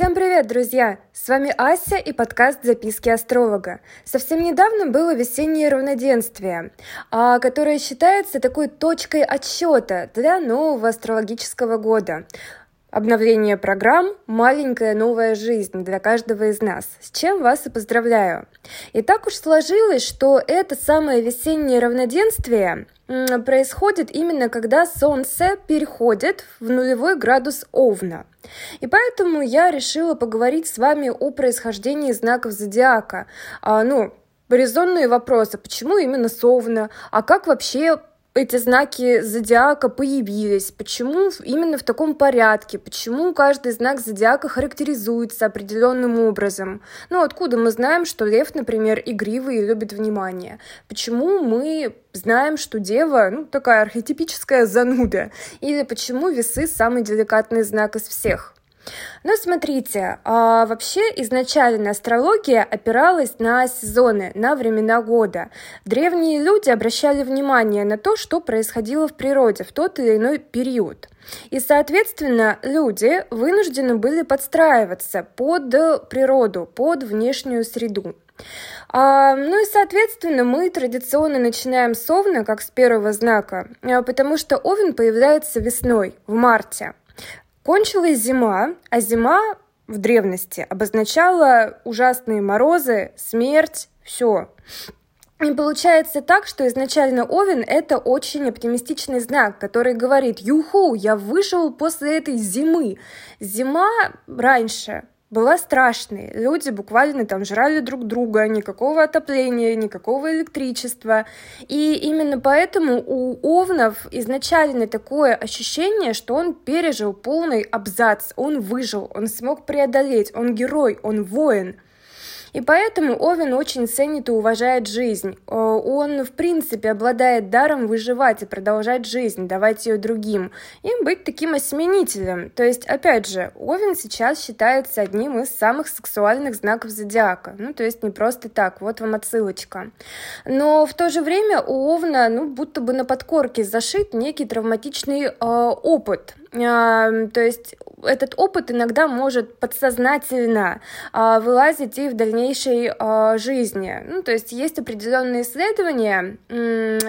Всем привет, друзья! С вами Ася и подкаст «Записки астролога». Совсем недавно было весеннее равноденствие, которое считается такой точкой отсчета для нового астрологического года. Обновление программ «Маленькая новая жизнь» для каждого из нас, с чем вас и поздравляю. И так уж сложилось, что это самое весеннее равноденствие происходит именно когда Солнце переходит в нулевой градус Овна. И поэтому я решила поговорить с вами о происхождении знаков Зодиака. Резонные вопросы, почему именно с Овна, а как вообще эти знаки Зодиака появились, почему именно в таком порядке, почему каждый знак Зодиака характеризуется определенным образом. Откуда мы знаем, что Лев, например, игривый и любит внимание? Почему мы знаем, что Дева, такая архетипическая зануда? Или почему Весы самый деликатный знак из всех? Смотрите, вообще изначально астрология опиралась на сезоны, на времена года. Древние люди обращали внимание на то, что происходило в природе в тот или иной период. И, соответственно, люди вынуждены были подстраиваться под природу, под внешнюю среду. Соответственно, мы традиционно начинаем с Овна, как с первого знака, потому что Овен появляется весной, в марте. Кончилась зима, а зима в древности обозначала ужасные морозы, смерть, все. И получается так, что изначально Овен – это очень оптимистичный знак, который говорит: «Юху, я вышел после этой зимы». Зима раньше была страшной, люди буквально жрали друг друга, никакого отопления, никакого электричества. И именно поэтому у Овнов изначально такое ощущение, что он пережил полный абзац, он выжил, он смог преодолеть, он герой, он воин. И поэтому Овен очень ценит и уважает жизнь. Он, в принципе, обладает даром выживать и продолжать жизнь, давать ее другим, и быть таким осеменителем. То есть, опять же, Овен сейчас считается одним из самых сексуальных знаков Зодиака. Не просто так, вот вам отсылочка. Но в то же время у Овна, будто бы на подкорке зашит некий травматичный опыт. То есть этот опыт иногда может подсознательно вылазить и в дальнейшей жизни. Есть определенные исследования,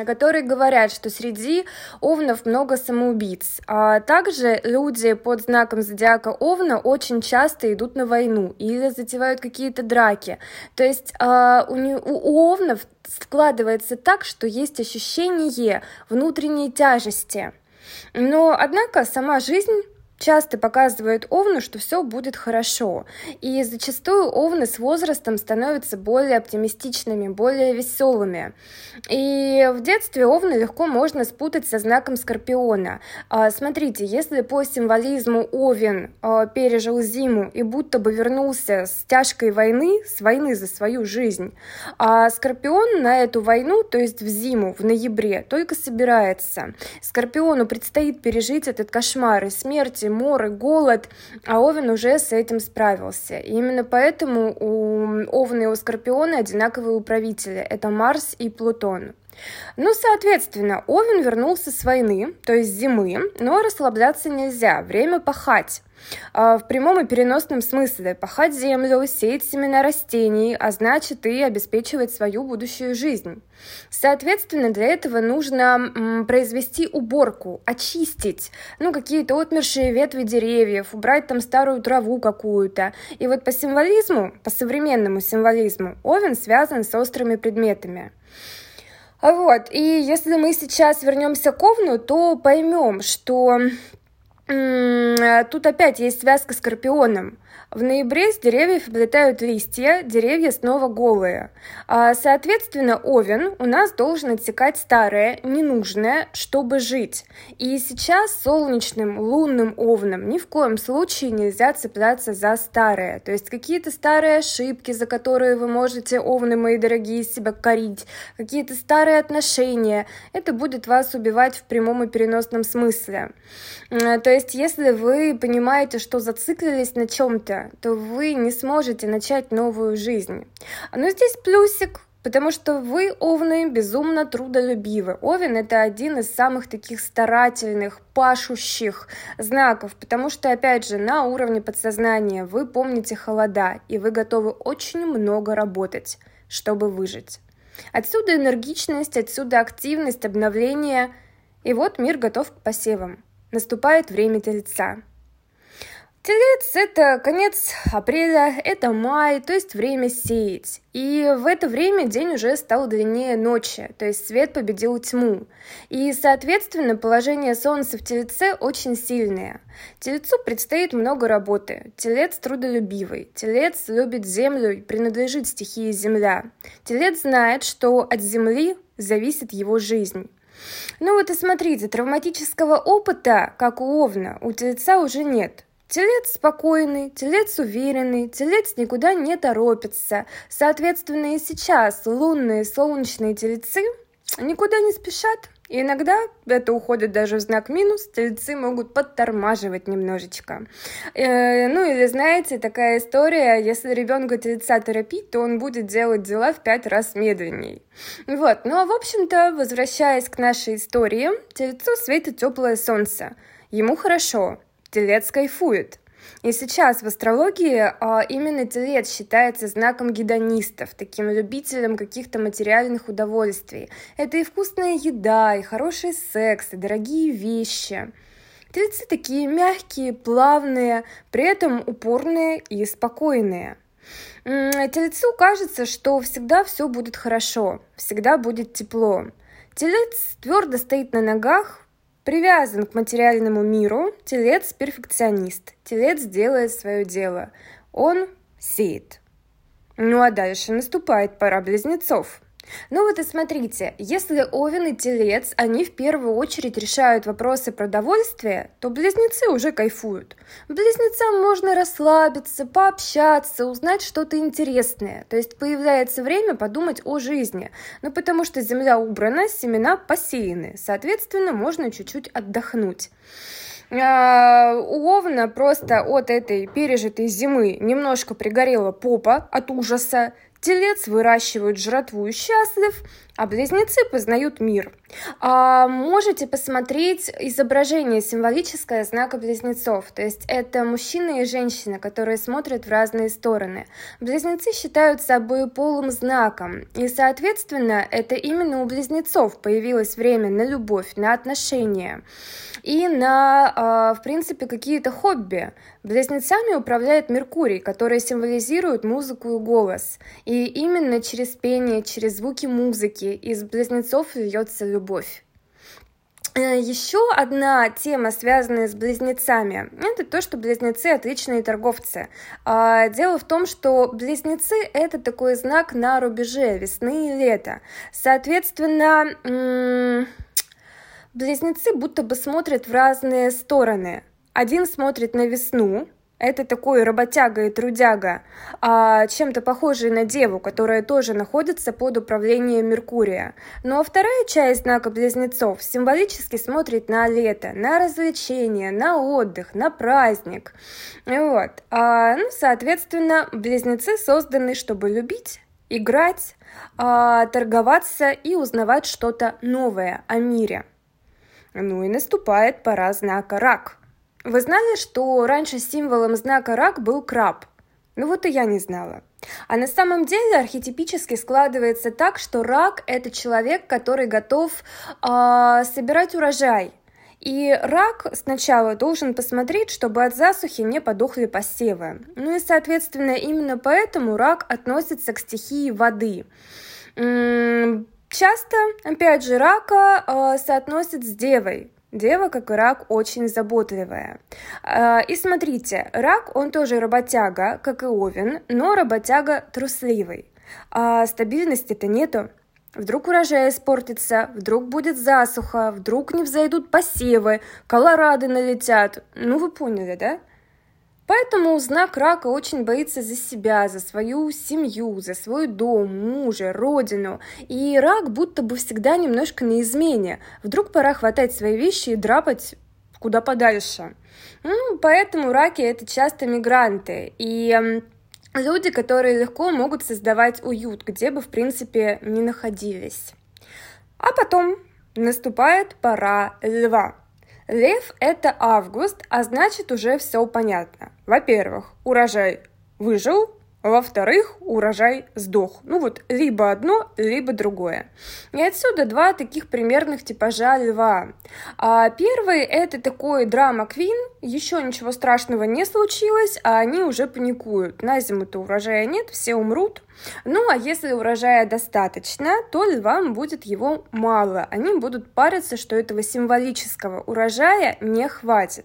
которые говорят, что среди Овнов много самоубийц. Также люди под знаком Зодиака Овна очень часто идут на войну или затевают какие-то драки. То есть у Овнов складывается так, что есть ощущение внутренней тяжести. Но, однако, сама жизнь часто показывает Овну, что все будет хорошо. И зачастую Овны с возрастом становятся более оптимистичными, более веселыми. И в детстве Овна легко можно спутать со знаком Скорпиона. Смотрите, если по символизму Овен пережил зиму и будто бы вернулся с тяжкой войны, с войны за свою жизнь, а Скорпион на эту войну, то есть в зиму, в ноябре, только собирается. Скорпиону предстоит пережить этот кошмар и смерти, мор и голод, а Овен уже с этим справился. И именно поэтому у Овна и у Скорпиона одинаковые управители – это Марс и Плутон. Соответственно, Овен вернулся с войны, то есть зимы, но расслабляться нельзя, время пахать. В прямом и переносном смысле пахать землю, сеять семена растений, а значит и обеспечивать свою будущую жизнь. Соответственно, для этого нужно произвести уборку, очистить, какие-то отмершие ветви деревьев, убрать старую траву какую-то. И вот по символизму, по современному символизму, Овен связан с острыми предметами. И если мы сейчас вернемся к Овну, то поймем, что тут опять есть связка с Скорпионом. В ноябре с деревьев облетают листья, деревья снова голые. Соответственно, Овен у нас должен отсекать старое, ненужное, чтобы жить. И сейчас солнечным, лунным Овнам ни в коем случае нельзя цепляться за старое. То есть какие-то старые ошибки, за которые вы можете, Овны мои дорогие, себя корить, какие-то старые отношения, это будет вас убивать в прямом и переносном смысле. То есть если вы понимаете, что зациклились на чем-то, то вы не сможете начать новую жизнь. Но здесь плюсик. Потому что вы, овны, безумно трудолюбивы. Овен – это один из самых таких старательных, пашущих знаков, потому что, опять же, на уровне подсознания вы помните холода, и вы готовы очень много работать, чтобы выжить. Отсюда энергичность, отсюда активность, обновление. И вот мир готов к посевам. Наступает время Тельца. Телец – это конец апреля, это май, то есть время сеять. И в это время день уже стал длиннее ночи, то есть свет победил тьму. И, соответственно, положение Солнца в Тельце очень сильное. Тельцу предстоит много работы. Телец трудолюбивый, Телец любит землю и принадлежит стихии земля. Телец знает, что от земли зависит его жизнь. Ну вот и смотрите, травматического опыта, как у Овна, у Тельца уже нет. Телец спокойный, Телец уверенный, Телец никуда не торопится. Соответственно, и сейчас лунные, солнечные Тельцы никуда не спешат. И иногда, это уходит даже в знак минус, Тельцы могут подтормаживать немножечко. Ну или, знаете, такая история, если ребенка Тельца торопить, то он будет делать дела в 5 раз медленней. Вот, ну а в общем-то, возвращаясь к нашей истории, Тельцу светит теплое солнце, ему хорошо. Телец кайфует. И сейчас в астрологии именно Телец считается знаком гедонистов, таким любителем каких-то материальных удовольствий. Это и вкусная еда, и хороший секс, и дорогие вещи. Тельцы такие мягкие, плавные, при этом упорные и спокойные. Тельцу кажется, что всегда все будет хорошо, всегда будет тепло. Телец твердо стоит на ногах, привязан к материальному миру, Телец – перфекционист, Телец делает свое дело, он сеет. Ну а дальше наступает пора близнецов. Ну вот и смотрите, если Овен и Телец, они в первую очередь решают вопросы продовольствия, то близнецы уже кайфуют. Близнецам можно расслабиться, пообщаться, узнать что-то интересное. То есть появляется время подумать о жизни. Ну потому что земля убрана, семена посеяны, соответственно, можно чуть-чуть отдохнуть. У Овна просто от этой пережитой зимы немножко пригорела попа от ужаса. Телец выращивают жратву и счастлив, а близнецы познают мир. Можете посмотреть изображение символическое знака близнецов. То есть это мужчина и женщина, которые смотрят в разные стороны. Близнецы считаются обоеполым знаком. И, соответственно, это именно у близнецов появилось время на любовь, на отношения и на, в принципе, какие-то хобби. Близнецами управляет Меркурий, который символизирует музыку и голос. И именно через пение, через звуки музыки из близнецов льется любовь. Еще одна тема, связанная с близнецами, это то, что близнецы отличные торговцы. Дело в том, что близнецы – это такой знак на рубеже весны и лета. Соответственно, близнецы будто бы смотрят в разные стороны. Один смотрит на весну. Это такой работяга и трудяга, чем-то похожий на Деву, которая тоже находится под управлением Меркурия. Ну а вторая часть знака близнецов символически смотрит на лето, на развлечения, на отдых, на праздник. Вот. Ну, соответственно, близнецы созданы, чтобы любить, играть, торговаться и узнавать что-то новое о мире. Ну и наступает пора знака Рак. Вы знали, что раньше символом знака Рак был краб? Ну вот и я не знала. А на самом деле архетипически складывается так, что Рак – это человек, который готов собирать урожай. И Рак сначала должен посмотреть, чтобы от засухи не подохли посевы. Ну и, соответственно, именно поэтому Рак относится к стихии воды. Часто, опять же, Рака соотносят с Девой. Дева, как и Рак, очень заботливая. И смотрите, Рак, он тоже работяга, как и Овен, но работяга трусливый. Стабильности-то нету. Вдруг урожай испортится, вдруг будет засуха, вдруг не взойдут посевы, колорады налетят. Ну вы поняли, да? Поэтому знак Рака очень боится за себя, за свою семью, за свой дом, мужа, родину. И Рак будто бы всегда немножко на измене. Вдруг пора хватать свои вещи и драпать куда подальше. Поэтому раки – это часто мигранты. И Люди, которые легко могут создавать уют, где бы, в принципе, ни находились. А потом наступает пора Льва. Лев – это август, а значит, уже все понятно. Во-первых, урожай выжил, во-вторых, урожай сдох. Ну вот, либо одно, либо другое. И отсюда два таких примерных типажа льва. Первый – это такой драма-квин, еще ничего страшного не случилось, а они уже паникуют. На зиму-то урожая нет, все умрут. Ну а если урожая достаточно, то львам будет его мало. Они будут париться, что этого символического урожая не хватит.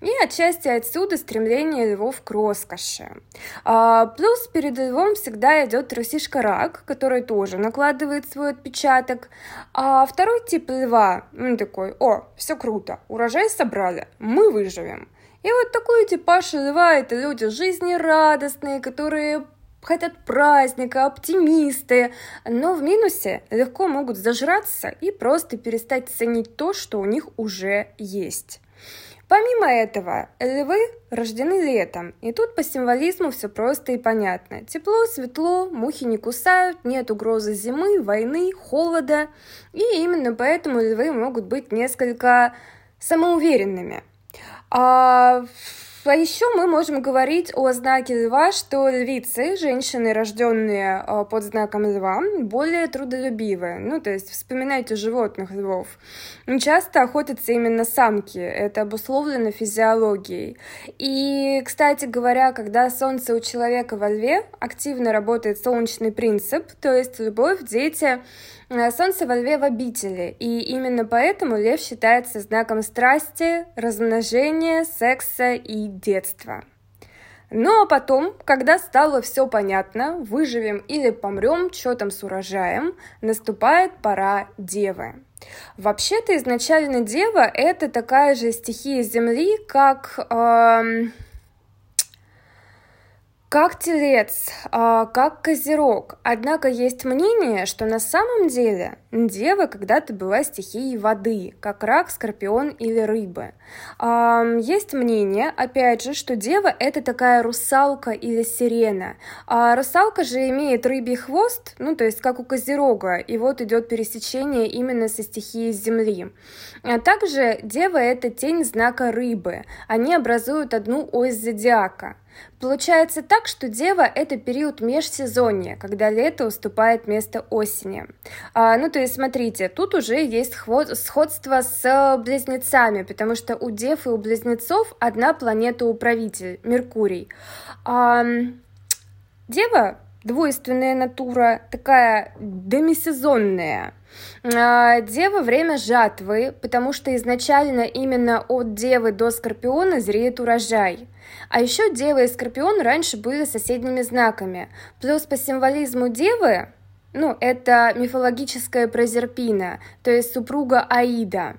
И отчасти отсюда стремление львов к роскоши. Плюс перед львом всегда идет трусишка-рак, который тоже накладывает свой отпечаток. А второй тип льва, он такой: о, все круто, урожай собрали, мы выживем. И вот такой типаж льва – это люди жизнерадостные, которые хотят праздника, оптимисты, но в минусе легко могут зажраться и просто перестать ценить то, что у них уже есть. Помимо этого, львы рождены летом, и тут по символизму все просто и понятно. Тепло, светло, мухи не кусают, нет угрозы зимы, войны, холода, и именно поэтому львы могут быть несколько самоуверенными. А еще мы можем говорить о знаке льва, что львицы, женщины, рожденные под знаком льва, более трудолюбивые. Ну, то есть вспоминайте животных львов. Часто охотятся именно самки, это обусловлено физиологией. И, кстати говоря, когда солнце у человека во льве, активно работает солнечный принцип, то есть любовь, дети, солнце во льве в обители. И именно поэтому лев считается знаком страсти, размножения, секса и детства. Ну а потом, когда стало все понятно, выживем или помрем, что там с урожаем, наступает пора Девы. Вообще-то изначально Дева – это такая же стихия Земли, как Телец, как Козерог. Однако есть мнение, что на самом деле Дева когда-то была стихией воды, как рак, скорпион или рыбы. Есть мнение, опять же, что Дева – это такая русалка или сирена. Русалка же имеет рыбий хвост, ну то есть как у Козерога, и вот идет пересечение именно со стихией Земли. А также Дева – это тень знака рыбы. Они образуют одну ось зодиака. Получается так, что Дева – это период межсезонья, когда лето уступает место осени. Ну, то есть, смотрите, тут уже есть сходство с близнецами, потому что у Дев и у близнецов одна планета-управитель – Меркурий. Дева – двойственная натура, такая демисезонная. Дева – время жатвы, потому что изначально именно от Девы до Скорпиона зреет урожай. А еще Дева и Скорпион раньше были соседними знаками. Плюс по символизму Девы, ну, это мифологическая Прозерпина, то есть супруга Аида,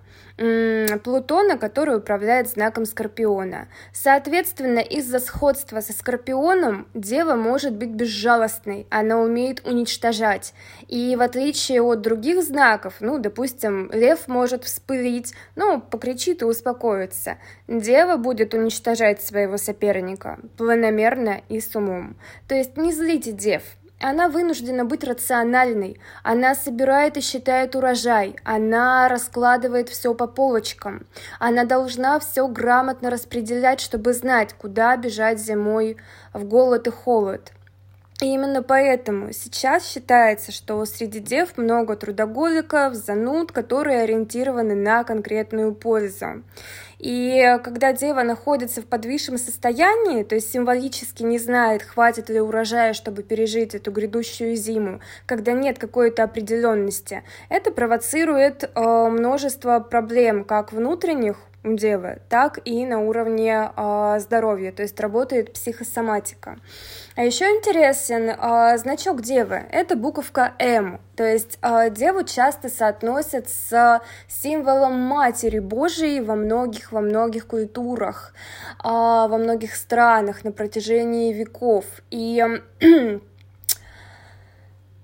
Плутона, который управляет знаком Скорпиона. Соответственно, из-за сходства со Скорпионом Дева может быть безжалостной, она умеет уничтожать. И в отличие от других знаков, ну, допустим, лев может вспылить, ну, покричит и успокоится. Дева будет уничтожать своего соперника планомерно и с умом. То есть не злите Дев. Она вынуждена быть рациональной, она собирает и считает урожай, она раскладывает все по полочкам, она должна все грамотно распределять, чтобы знать, куда бежать зимой в голод и холод. И именно поэтому сейчас считается, что среди дев много трудоголиков, зануд, которые ориентированы на конкретную пользу. И когда дева находится в подвижном состоянии, то есть символически не знает, хватит ли урожая, чтобы пережить эту грядущую зиму, когда нет какой-то определенности, это провоцирует множество проблем, как внутренних у девы, так и на уровне здоровья, то есть работает психосоматика. А еще интересен значок девы, это буковка М, то есть деву часто соотносят с символом Матери Божией во многих культурах, во многих странах на протяжении веков. И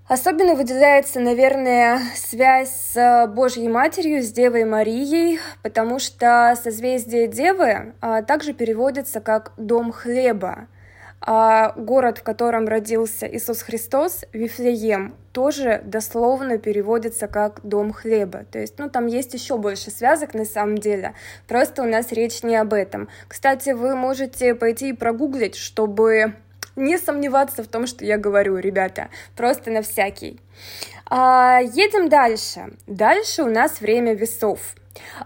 особенно выделяется, наверное, связь с Божьей Матерью, с Девой Марией, потому что созвездие Девы также переводится как «дом хлеба». Город, в котором родился Иисус Христос, Вифлеем, тоже дословно переводится как «дом хлеба». То есть, ну, там есть еще больше связок на самом деле, просто у нас речь не об этом. Кстати, вы можете пойти и прогуглить, чтобы не сомневаться в том, что я говорю, ребята, просто на всякий. Едем дальше. Дальше у нас время весов.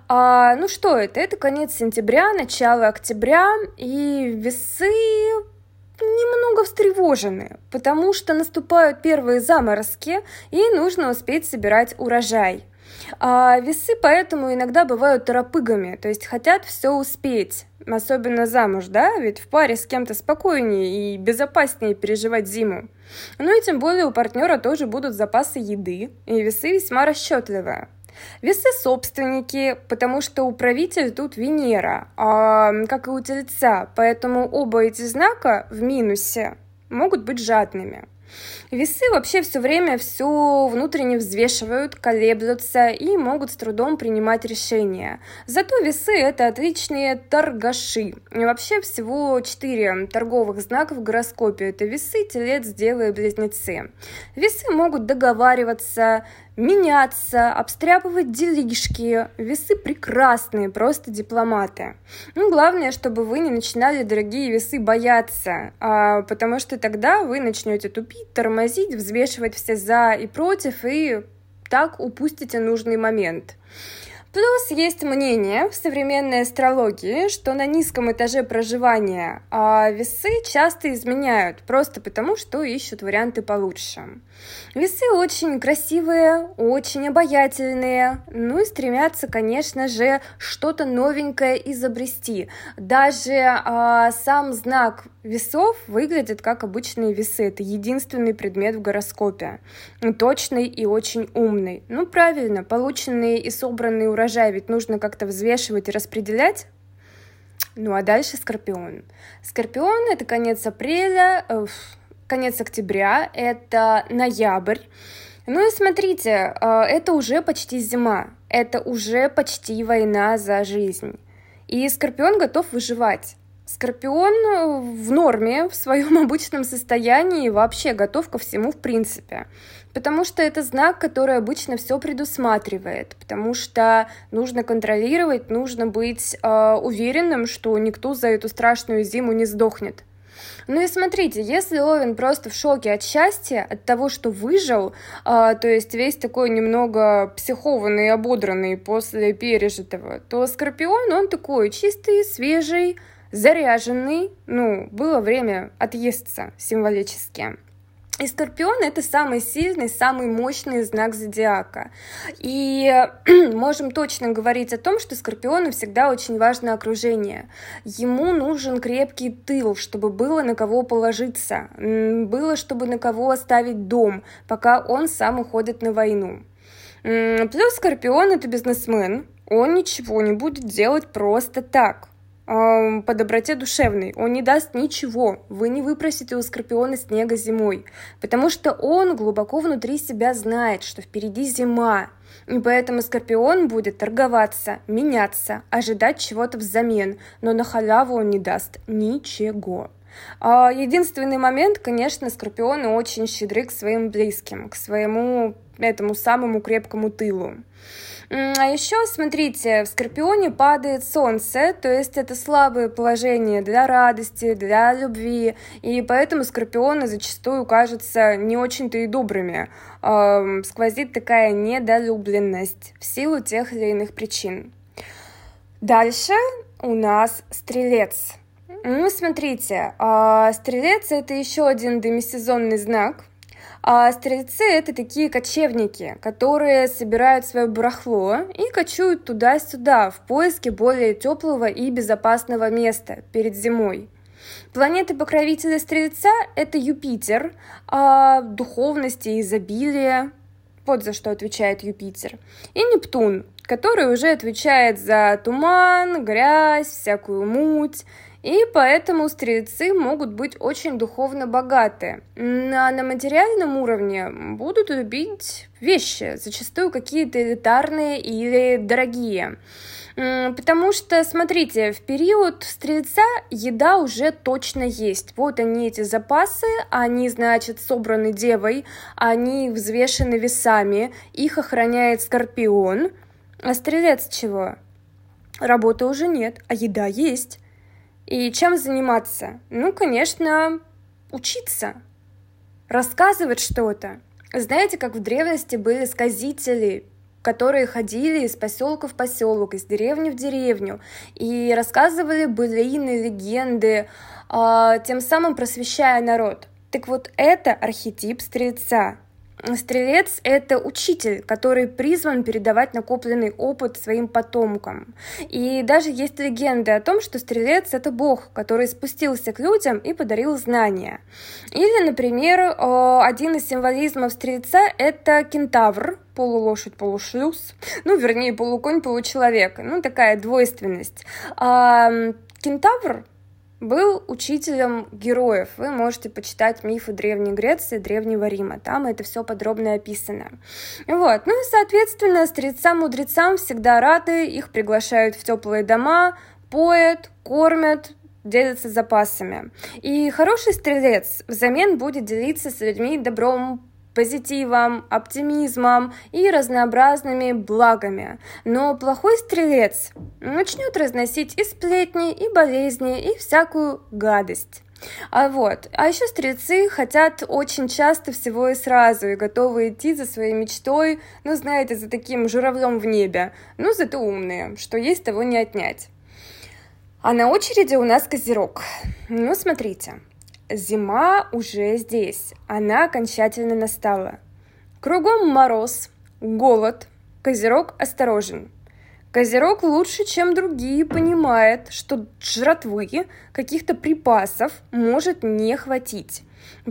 Ну что это? Это конец сентября, начало октября, и весы немного встревожены, потому что наступают первые заморозки, и нужно успеть собирать урожай. Весы поэтому иногда бывают торопыгами, то есть хотят все успеть, особенно замуж, да, ведь в паре с кем-то спокойнее и безопаснее переживать зиму. Ну и тем более у партнера тоже будут запасы еды, и весы весьма расчетливые. Весы собственники, потому что управитель тут Венера, как и у Тельца, поэтому оба эти знака в минусе могут быть жадными. Весы вообще все время все внутренне взвешивают, колеблются и могут с трудом принимать решения. Зато весы – это отличные торгаши. И вообще всего 4 торговых знака в гороскопе – это весы, телец, дева и близнецы. Весы могут договариваться, меняться, обстряпывать делишки. Весы прекрасные, просто дипломаты. Ну, главное, чтобы вы не начинали, дорогие весы, бояться, потому что тогда вы начнете тупить, тормозить, взвешивать все за и против, и так упустите нужный момент. Плюс есть мнение в современной астрологии, что на низком этаже проживания весы часто изменяют, просто потому, что ищут варианты получше. Весы очень красивые, очень обаятельные, ну и стремятся, конечно же, что-то новенькое изобрести. Даже сам знак весов выглядит как обычные весы, это единственный предмет в гороскопе, точный и очень умный. Ну правильно, полученные и собранные урожаи ведь нужно как-то взвешивать и распределять. Ну а дальше Скорпион. Скорпион — это конец апреля, конец октября, это ноябрь. Ну и смотрите, это уже почти зима, это уже почти война за жизнь. И Скорпион готов выживать. Скорпион в норме, в своем обычном состоянии, вообще готов ко всему в принципе, потому что это знак, который обычно все предусматривает, потому что нужно контролировать, нужно быть уверенным, что никто за эту страшную зиму не сдохнет. Ну и смотрите, если Овен просто в шоке от счастья, от того, что выжил, то есть весь такой немного психованный и ободранный после пережитого, то Скорпион, он такой чистый, свежий, заряженный, ну, было время отъесться символически. И Скорпион — это самый сильный, самый мощный знак зодиака. И можем точно говорить о том, что Скорпиону всегда очень важно окружение. Ему нужен крепкий тыл, чтобы было на кого положиться, было, чтобы на кого оставить дом, пока он сам уходит на войну. Плюс Скорпион — это бизнесмен, он ничего не будет делать просто так. По доброте душевной, он не даст ничего, вы не выпросите у Скорпиона снега зимой, потому что он глубоко внутри себя знает, что впереди зима, и поэтому Скорпион будет торговаться, меняться, ожидать чего-то взамен, но на халяву он не даст ничего. Единственный момент, конечно, Скорпионы очень щедры к своим близким, к своему этому самому крепкому тылу. А еще, смотрите, в Скорпионе падает солнце, то есть это слабое положение для радости, для любви, и поэтому Скорпионы зачастую кажутся не очень-то и добрыми, сквозит такая недолюбленность в силу тех или иных причин. Дальше у нас Стрелец. Ну, смотрите, Стрелец — это еще один демисезонный знак. А стрельцы — это такие кочевники, которые собирают свое барахло и кочуют туда-сюда в поиске более теплого и безопасного места перед зимой. Планеты-покровители Стрельца — это Юпитер, духовность и изобилие, вот за что отвечает Юпитер, и Нептун, который уже отвечает за туман, грязь, всякую муть. И поэтому стрельцы могут быть очень духовно богаты. На материальном уровне будут любить вещи, зачастую какие-то элитарные или дорогие. Потому что, смотрите, в период Стрельца еда уже точно есть. Вот они, эти запасы, они, значит, собраны Девой, они взвешены весами, их охраняет Скорпион. А Стрелец чего? Работы уже нет, а еда есть. И чем заниматься? Ну, конечно, учиться, рассказывать что-то. Знаете, как в древности были сказители, которые ходили из поселка в поселок, из деревни в деревню, и рассказывали былины, легенды, тем самым просвещая народ. Так вот, это архетип Стрельца. Стрелец — это учитель, который призван передавать накопленный опыт своим потомкам. И даже есть легенды о том, что Стрелец — это бог, который спустился к людям и подарил знания. Или, например, один из символизмов Стрельца — это кентавр, полулошадь, полушлюз, вернее, полуконь, получеловек, такая двойственность. А кентавр был учителем героев. Вы можете почитать мифы Древней Греции, Древнего Рима. Там это все подробно описано. И, соответственно, стрельцам-мудрецам всегда рады. Их приглашают в теплые дома, поят, кормят, делятся запасами. И хороший стрелец взамен будет делиться с людьми добром, позитивом, оптимизмом и разнообразными благами. Но плохой стрелец начнет разносить и сплетни, и болезни, и всякую гадость. А еще стрельцы хотят очень часто всего и сразу, и готовы идти за своей мечтой, за таким журавлем в небе. Зато умные, что есть, того не отнять. А на очереди у нас Козерог. Смотрите. Зима уже здесь, она окончательно настала. Кругом мороз, голод, Козерог осторожен. Козерог лучше, чем другие, понимает, что жратвы, каких-то припасов может не хватить.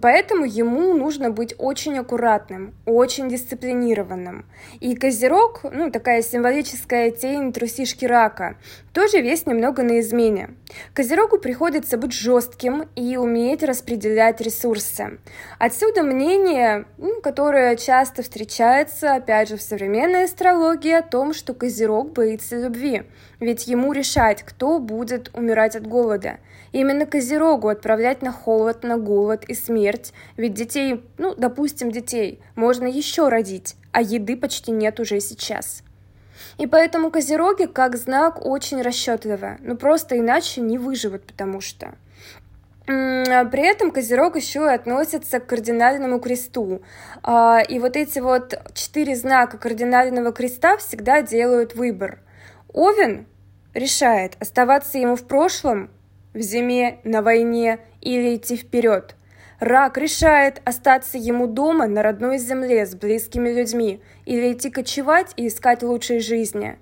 Поэтому ему нужно быть очень аккуратным, очень дисциплинированным. И Козерог, такая символическая тень трусишки рака, тоже весь немного на измене. Козерогу приходится быть жестким и уметь распределять ресурсы. Отсюда мнение, которое часто встречается, опять же, в современной астрологии, о том, что Козерог боится любви. Ведь ему решать, кто будет умирать от голода. Именно Козерогу отправлять на холод, на голод и смерть, ведь детей, детей можно еще родить, а еды почти нет уже сейчас. И поэтому Козероги как знак очень расчетливы, просто иначе не выживут, потому что... При этом Козерог еще и относится к кардинальному кресту. И эти 4 знака кардинального креста всегда делают выбор. Овен решает, оставаться ему в прошлом, в зиме, на войне или идти вперед. Рак решает, остаться ему дома на родной земле с близкими людьми или идти кочевать и искать лучшей жизни.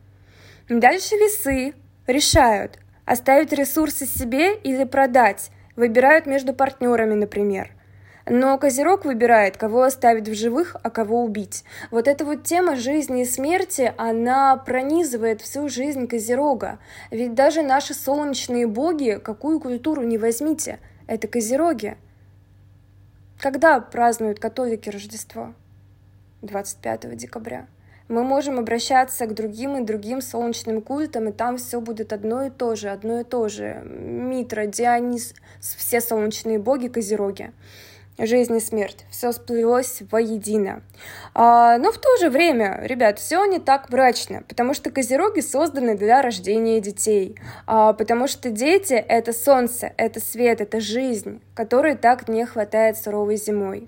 Дальше весы решают, оставить ресурсы себе или продать, выбирают между партнерами, например. Но Козерог выбирает, кого оставить в живых, а кого убить. Эта тема жизни и смерти, она пронизывает всю жизнь Козерога. Ведь даже наши солнечные боги, какую культуру не возьмите, это Козероги. Когда празднуют католики Рождество? 25 декабря. Мы можем обращаться к другим и другим солнечным культам, и там все будет одно и то же. Митра, Дионис, все солнечные боги, Козероги. Жизнь и смерть. Все сплелось воедино. Но в то же время, ребят, все не так мрачно, потому что Козероги созданы для рождения детей. Потому что дети — это солнце, это свет, это жизнь, которой так не хватает суровой зимой.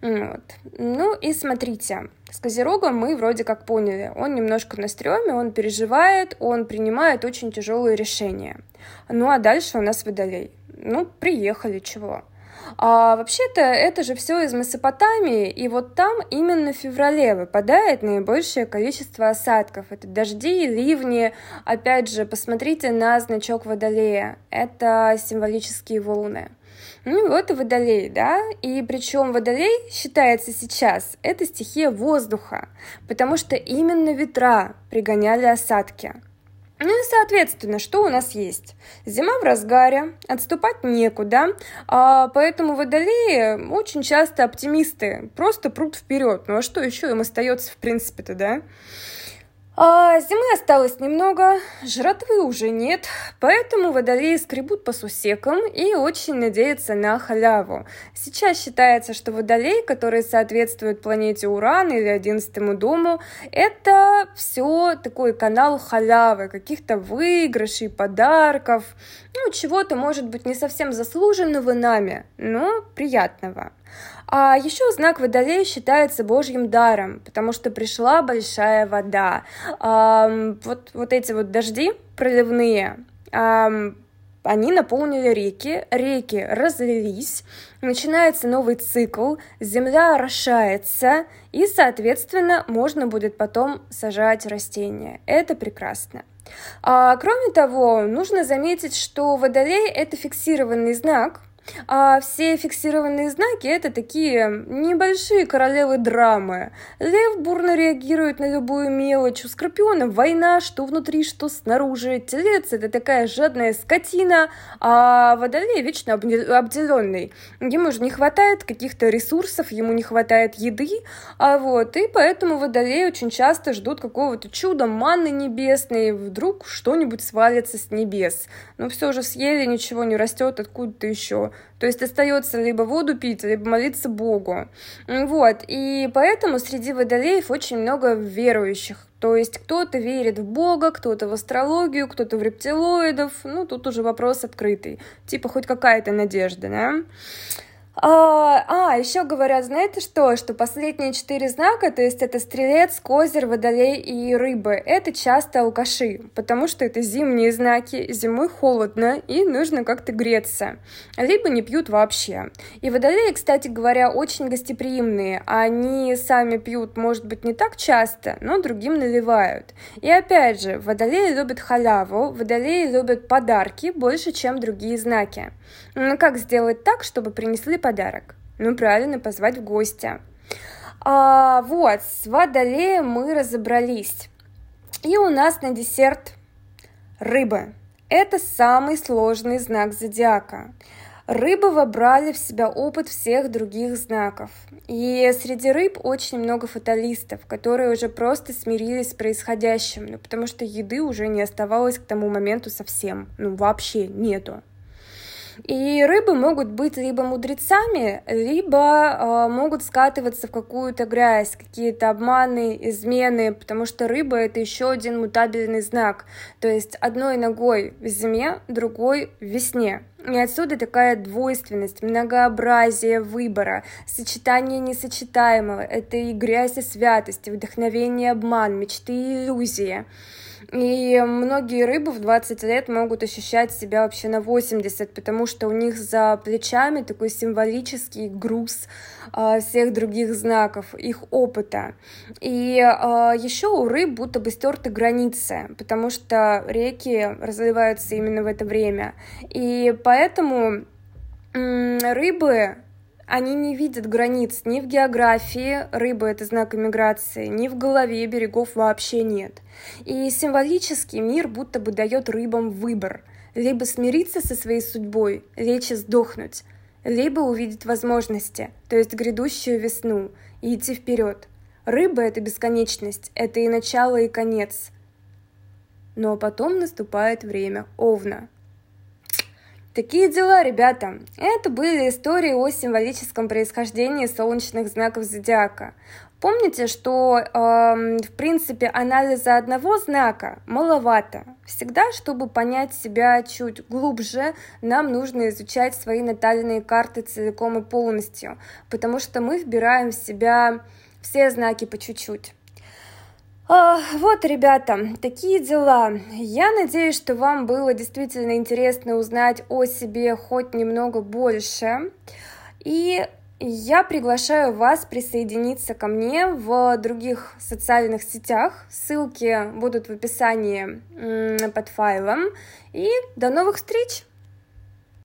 И смотрите, с Козерогом мы вроде как поняли, он немножко на стреме, он переживает, он принимает очень тяжелые решения. Дальше у нас Водолей. Приехали чего? А вообще-то это же все из Месопотамии, и там именно в феврале выпадает наибольшее количество осадков. Это дожди, ливни. Опять же, посмотрите на значок Водолея. Это символические волны. Водолей, да? И причем Водолей считается сейчас, это стихия воздуха, потому что именно ветра пригоняли осадки. Соответственно, что у нас есть? Зима в разгаре, отступать некуда, поэтому водолеи очень часто оптимисты, просто прут вперед. А что еще им остается, в принципе-то, да? А зимы осталось немного, жратвы уже нет, поэтому водолеи скребут по сусекам и очень надеются на халяву. Сейчас считается, что водолеи, которые соответствуют планете Уран или 11-му дому, это все такой канал халявы, каких-то выигрышей, подарков, чего-то, может быть, не совсем заслуженного нами, но приятного. А еще знак водолея считается божьим даром, потому что пришла большая вода. Вот эти дожди проливные, они наполнили реки разлились, начинается новый цикл, земля орошается, и, соответственно, можно будет потом сажать растения. Это прекрасно. А кроме того, нужно заметить, что водолей – это фиксированный знак. А все фиксированные знаки — это такие небольшие королевы драмы. Лев бурно реагирует на любую мелочь, у Скорпиона война, что внутри, что снаружи. Телец — это такая жадная скотина, а Водолей вечно обделенный. Ему же не хватает каких-то ресурсов, ему не хватает еды, и поэтому Водолеи очень часто ждут какого-то чуда, манны небесной, вдруг что-нибудь свалится с небес. Но все же съели, ничего не растет, откуда-то еще. То есть остается либо воду пить, либо молиться Богу. И поэтому среди водолеев очень много верующих. То есть кто-то верит в Бога, кто-то в астрологию, кто-то в рептилоидов. Тут уже вопрос открытый. Типа хоть какая-то надежда, да? Еще говорят, знаете что? Что последние 4 знака, то есть это стрелец, козер, водолей и рыбы, это часто алкаши, потому что это зимние знаки, зимой холодно и нужно как-то греться, либо не пьют вообще. И водолеи, кстати говоря, очень гостеприимные, они сами пьют, может быть, не так часто, но другим наливают. И опять же, водолеи любят халяву, водолеи любят подарки больше, чем другие знаки. Но как сделать так, чтобы принесли подарок? Правильно, позвать в гости. С водолеем мы разобрались. И у нас на десерт рыбы. Это самый сложный знак зодиака. Рыбы вобрали в себя опыт всех других знаков. И среди рыб очень много фаталистов, которые уже просто смирились с происходящим, потому что еды уже не оставалось к тому моменту совсем. Вообще нету. И рыбы могут быть либо мудрецами, либо могут скатываться в какую-то грязь, какие-то обманы, измены, потому что рыба — это еще один мутабельный знак, то есть одной ногой в зиме, другой в весне. И отсюда такая двойственность, многообразие выбора, сочетание несочетаемого, это и грязь, и святость, и вдохновение, и обман, мечты и иллюзии. И многие рыбы в 20 лет могут ощущать себя вообще на 80, потому что у них за плечами такой символический груз всех других знаков, их опыта. И еще у рыб будто бы стерты границы, потому что реки разливаются именно в это время. И поэтому рыбы... Они не видят границ ни в географии, рыбы — это знак эмиграции, ни в голове, берегов вообще нет. И символический мир будто бы дает рыбам выбор. Либо смириться со своей судьбой, лечь и сдохнуть, либо увидеть возможности, то есть грядущую весну, и идти вперед. Рыба — это бесконечность, это и начало, и конец. Но потом наступает время Овна. Такие дела, ребята. Это были истории о символическом происхождении солнечных знаков зодиака. Помните, что, в принципе, анализа одного знака маловато. Всегда, чтобы понять себя чуть глубже, нам нужно изучать свои натальные карты целиком и полностью, потому что мы вбираем в себя все знаки по чуть-чуть. Ребята, такие дела. Я надеюсь, что вам было действительно интересно узнать о себе хоть немного больше. И я приглашаю вас присоединиться ко мне в других социальных сетях. Ссылки будут в описании под файлом. И до новых встреч!